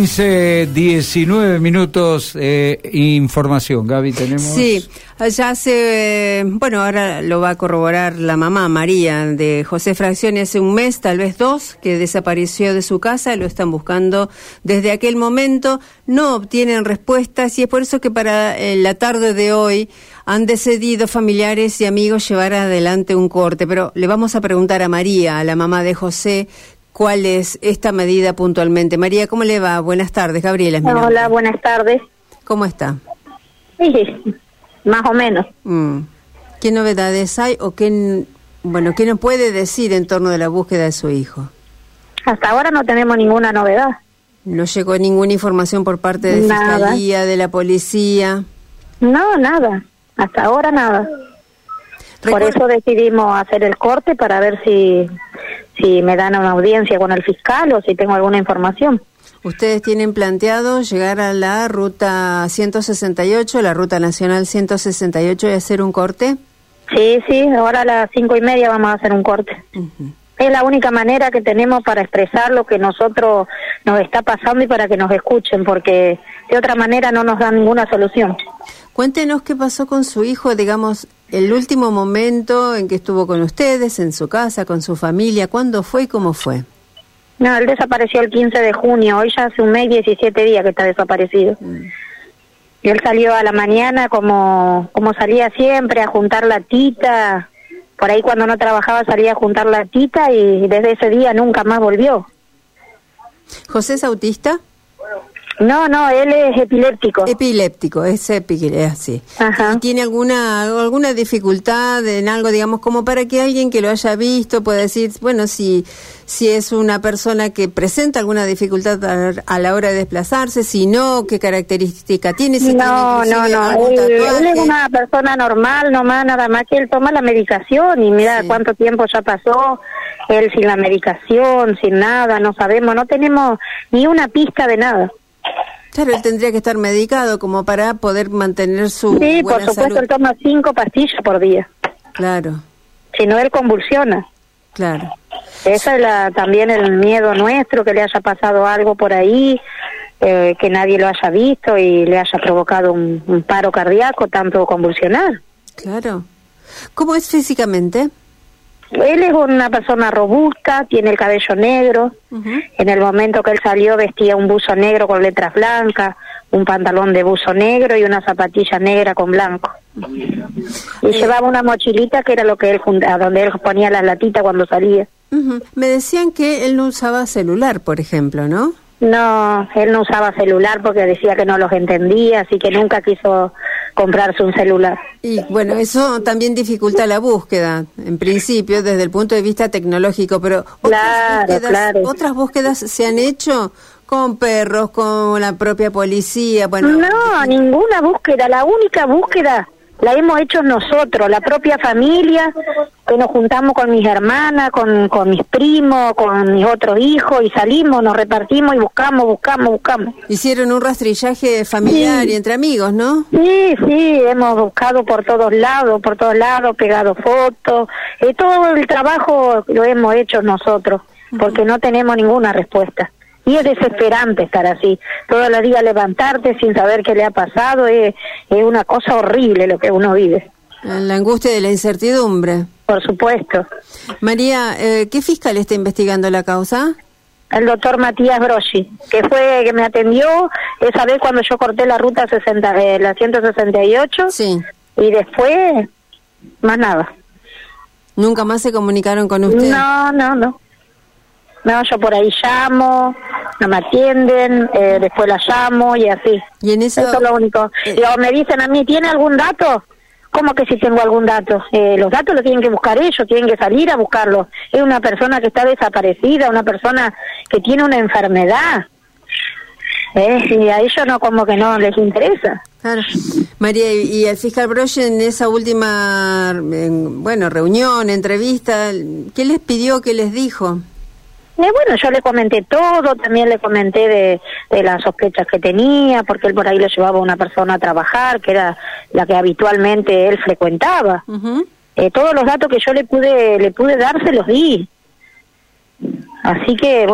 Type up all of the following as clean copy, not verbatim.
15, 19 minutos, información. Gaby, tenemos... Sí, ya hace, bueno, ahora lo va a corroborar la mamá, María, de José Francioni, hace un mes, tal vez dos, que desapareció de su casa, lo están buscando desde aquel momento, no obtienen respuestas y es por eso que para la tarde de hoy han decidido familiares y amigos llevar adelante un corte, pero le vamos a preguntar a María, a la mamá de José, ¿cuál es esta medida puntualmente? María, ¿cómo le va? Buenas tardes, Gabriela. Hola, buenas tardes. ¿Cómo está? Sí, más o menos. ¿Qué novedades hay o qué, bueno, qué nos puede decir en torno de la búsqueda de su hijo? Hasta ahora no tenemos ninguna novedad. ¿No llegó ninguna información por parte de nada. Fiscalía, de la policía? No, nada. Hasta ahora nada. Por eso decidimos hacer el corte para ver si me dan una audiencia con el fiscal o si tengo alguna información. ¿Ustedes tienen planteado llegar a la Ruta 168, la Ruta Nacional 168 y hacer un corte? Sí, ahora a las 5:30 vamos a hacer un corte. Uh-huh. Es la única manera que tenemos para expresar lo que nosotros nos está pasando y para que nos escuchen, porque de otra manera no nos dan ninguna solución. Cuéntenos qué pasó con su hijo, digamos, el último momento en que estuvo con ustedes, en su casa, con su familia, ¿cuándo fue y cómo fue? No, él desapareció el 15 de junio, hoy ya hace un mes y 17 días que está desaparecido. Y él salió a la mañana como salía siempre, a juntar la tita, por ahí cuando no trabajaba salía a juntar la tita y desde ese día nunca más volvió. ¿José es autista? No, él es epiléptico. Es así. Ajá. ¿Tiene alguna dificultad en algo, digamos, como para que alguien que lo haya visto pueda decir, bueno, si es una persona que presenta alguna dificultad a la hora de desplazarse, si no, qué característica tiene? Si no. Él es una persona normal, nomás, nada más que él toma la medicación y mira cuánto tiempo ya pasó. Él sin la medicación, sin nada, no sabemos, no tenemos ni una pista de nada. Claro, él tendría que estar medicado como para poder mantener su buena salud. Sí, por supuesto, él toma 5 pastillas por día. Claro. Si no, él convulsiona. Claro. Esa es también el miedo nuestro, que le haya pasado algo por ahí, que nadie lo haya visto y le haya provocado un paro cardíaco, tanto convulsionar. Claro. ¿Cómo es físicamente? Él es una persona robusta, tiene el cabello negro. Uh-huh. En el momento que él salió vestía un buzo negro con letras blancas, un pantalón de buzo negro y una zapatilla negra con blanco. Uh-huh. Y llevaba una mochilita que era lo que él a donde él ponía las latitas cuando salía. Uh-huh. Me decían que él no usaba celular, por ejemplo, ¿no? No, él no usaba celular porque decía que no los entendía, así que nunca quiso comprarse un celular. Y bueno, eso también dificulta la búsqueda, en principio, desde el punto de vista tecnológico, pero otras búsquedas se han hecho con perros, con la propia policía. Bueno, no, ninguna búsqueda, la única búsqueda la hemos hecho nosotros, la propia familia, que nos juntamos con mis hermanas, con mis primos, con mis otros hijos, y salimos, nos repartimos y buscamos. Hicieron un rastrillaje familiar y entre amigos, ¿no? Sí, hemos buscado por todos lados, pegado fotos, todo el trabajo lo hemos hecho nosotros, porque no tenemos ninguna respuesta. Y es desesperante estar así, todos los días levantarte sin saber qué le ha pasado, es una cosa horrible lo que uno vive. La angustia de la incertidumbre. Por supuesto. María, ¿qué fiscal está investigando la causa? El doctor Matías Broggi, que fue que me atendió esa vez cuando yo corté la ruta 60, la 168, sí. Y después, más nada. ¿Nunca más se comunicaron con usted? No. No, yo por ahí llamo, no me atienden, después la llamo y así. ¿Y en eso? Eso es lo único. Y me dicen a mí, ¿tiene algún dato? ¿Cómo que si tengo algún dato? Los datos los tienen que buscar ellos, tienen que salir a buscarlos. Es una persona que está desaparecida, una persona que tiene una enfermedad. Y a ellos no, como que no les interesa. Claro. María, y el fiscal Broggi en esa última, reunión, entrevista, ¿qué les pidió, qué les dijo? Yo le comenté todo, también le comenté de las sospechas que tenía, porque él por ahí lo llevaba una persona a trabajar, que era la que habitualmente él frecuentaba. Uh-huh. Todos los datos que yo le pude dar, se los di. Así que,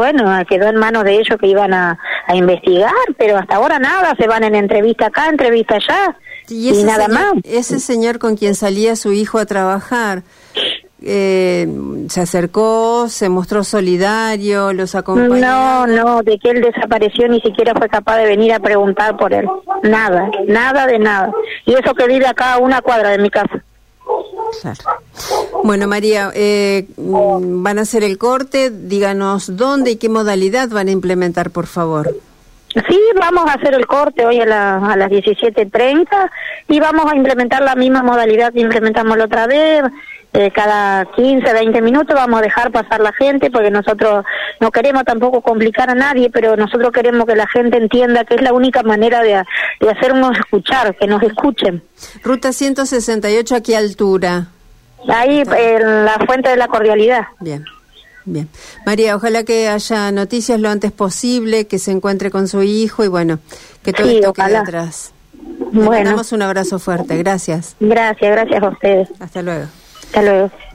quedó en manos de ellos que iban a a investigar, pero hasta ahora nada, se van en entrevista acá, entrevista allá, y nada más. Ese señor con quien salía su hijo a trabajar, se acercó, se mostró solidario, los acompañó. No, de que él desapareció ni siquiera fue capaz de venir a preguntar por él. Nada. Y eso que vive acá a una cuadra de mi casa. Claro. Bueno, María, van a hacer el corte, díganos dónde y qué modalidad van a implementar, por favor. Sí, vamos a hacer el corte hoy a las 17:30 y vamos a implementar la misma modalidad que implementamos la otra vez. Cada 15, 20 minutos vamos a dejar pasar la gente, porque nosotros no queremos tampoco complicar a nadie, pero nosotros queremos que la gente entienda que es la única manera de hacernos escuchar, que nos escuchen. Ruta 168, ¿a qué altura? Ahí, en la Fuente de la Cordialidad. Bien. María, ojalá que haya noticias lo antes posible, que se encuentre con su hijo y bueno, que todo esto quede atrás. Bueno. Le damos un abrazo fuerte, gracias. Gracias a ustedes. Hasta luego. Hasta luego.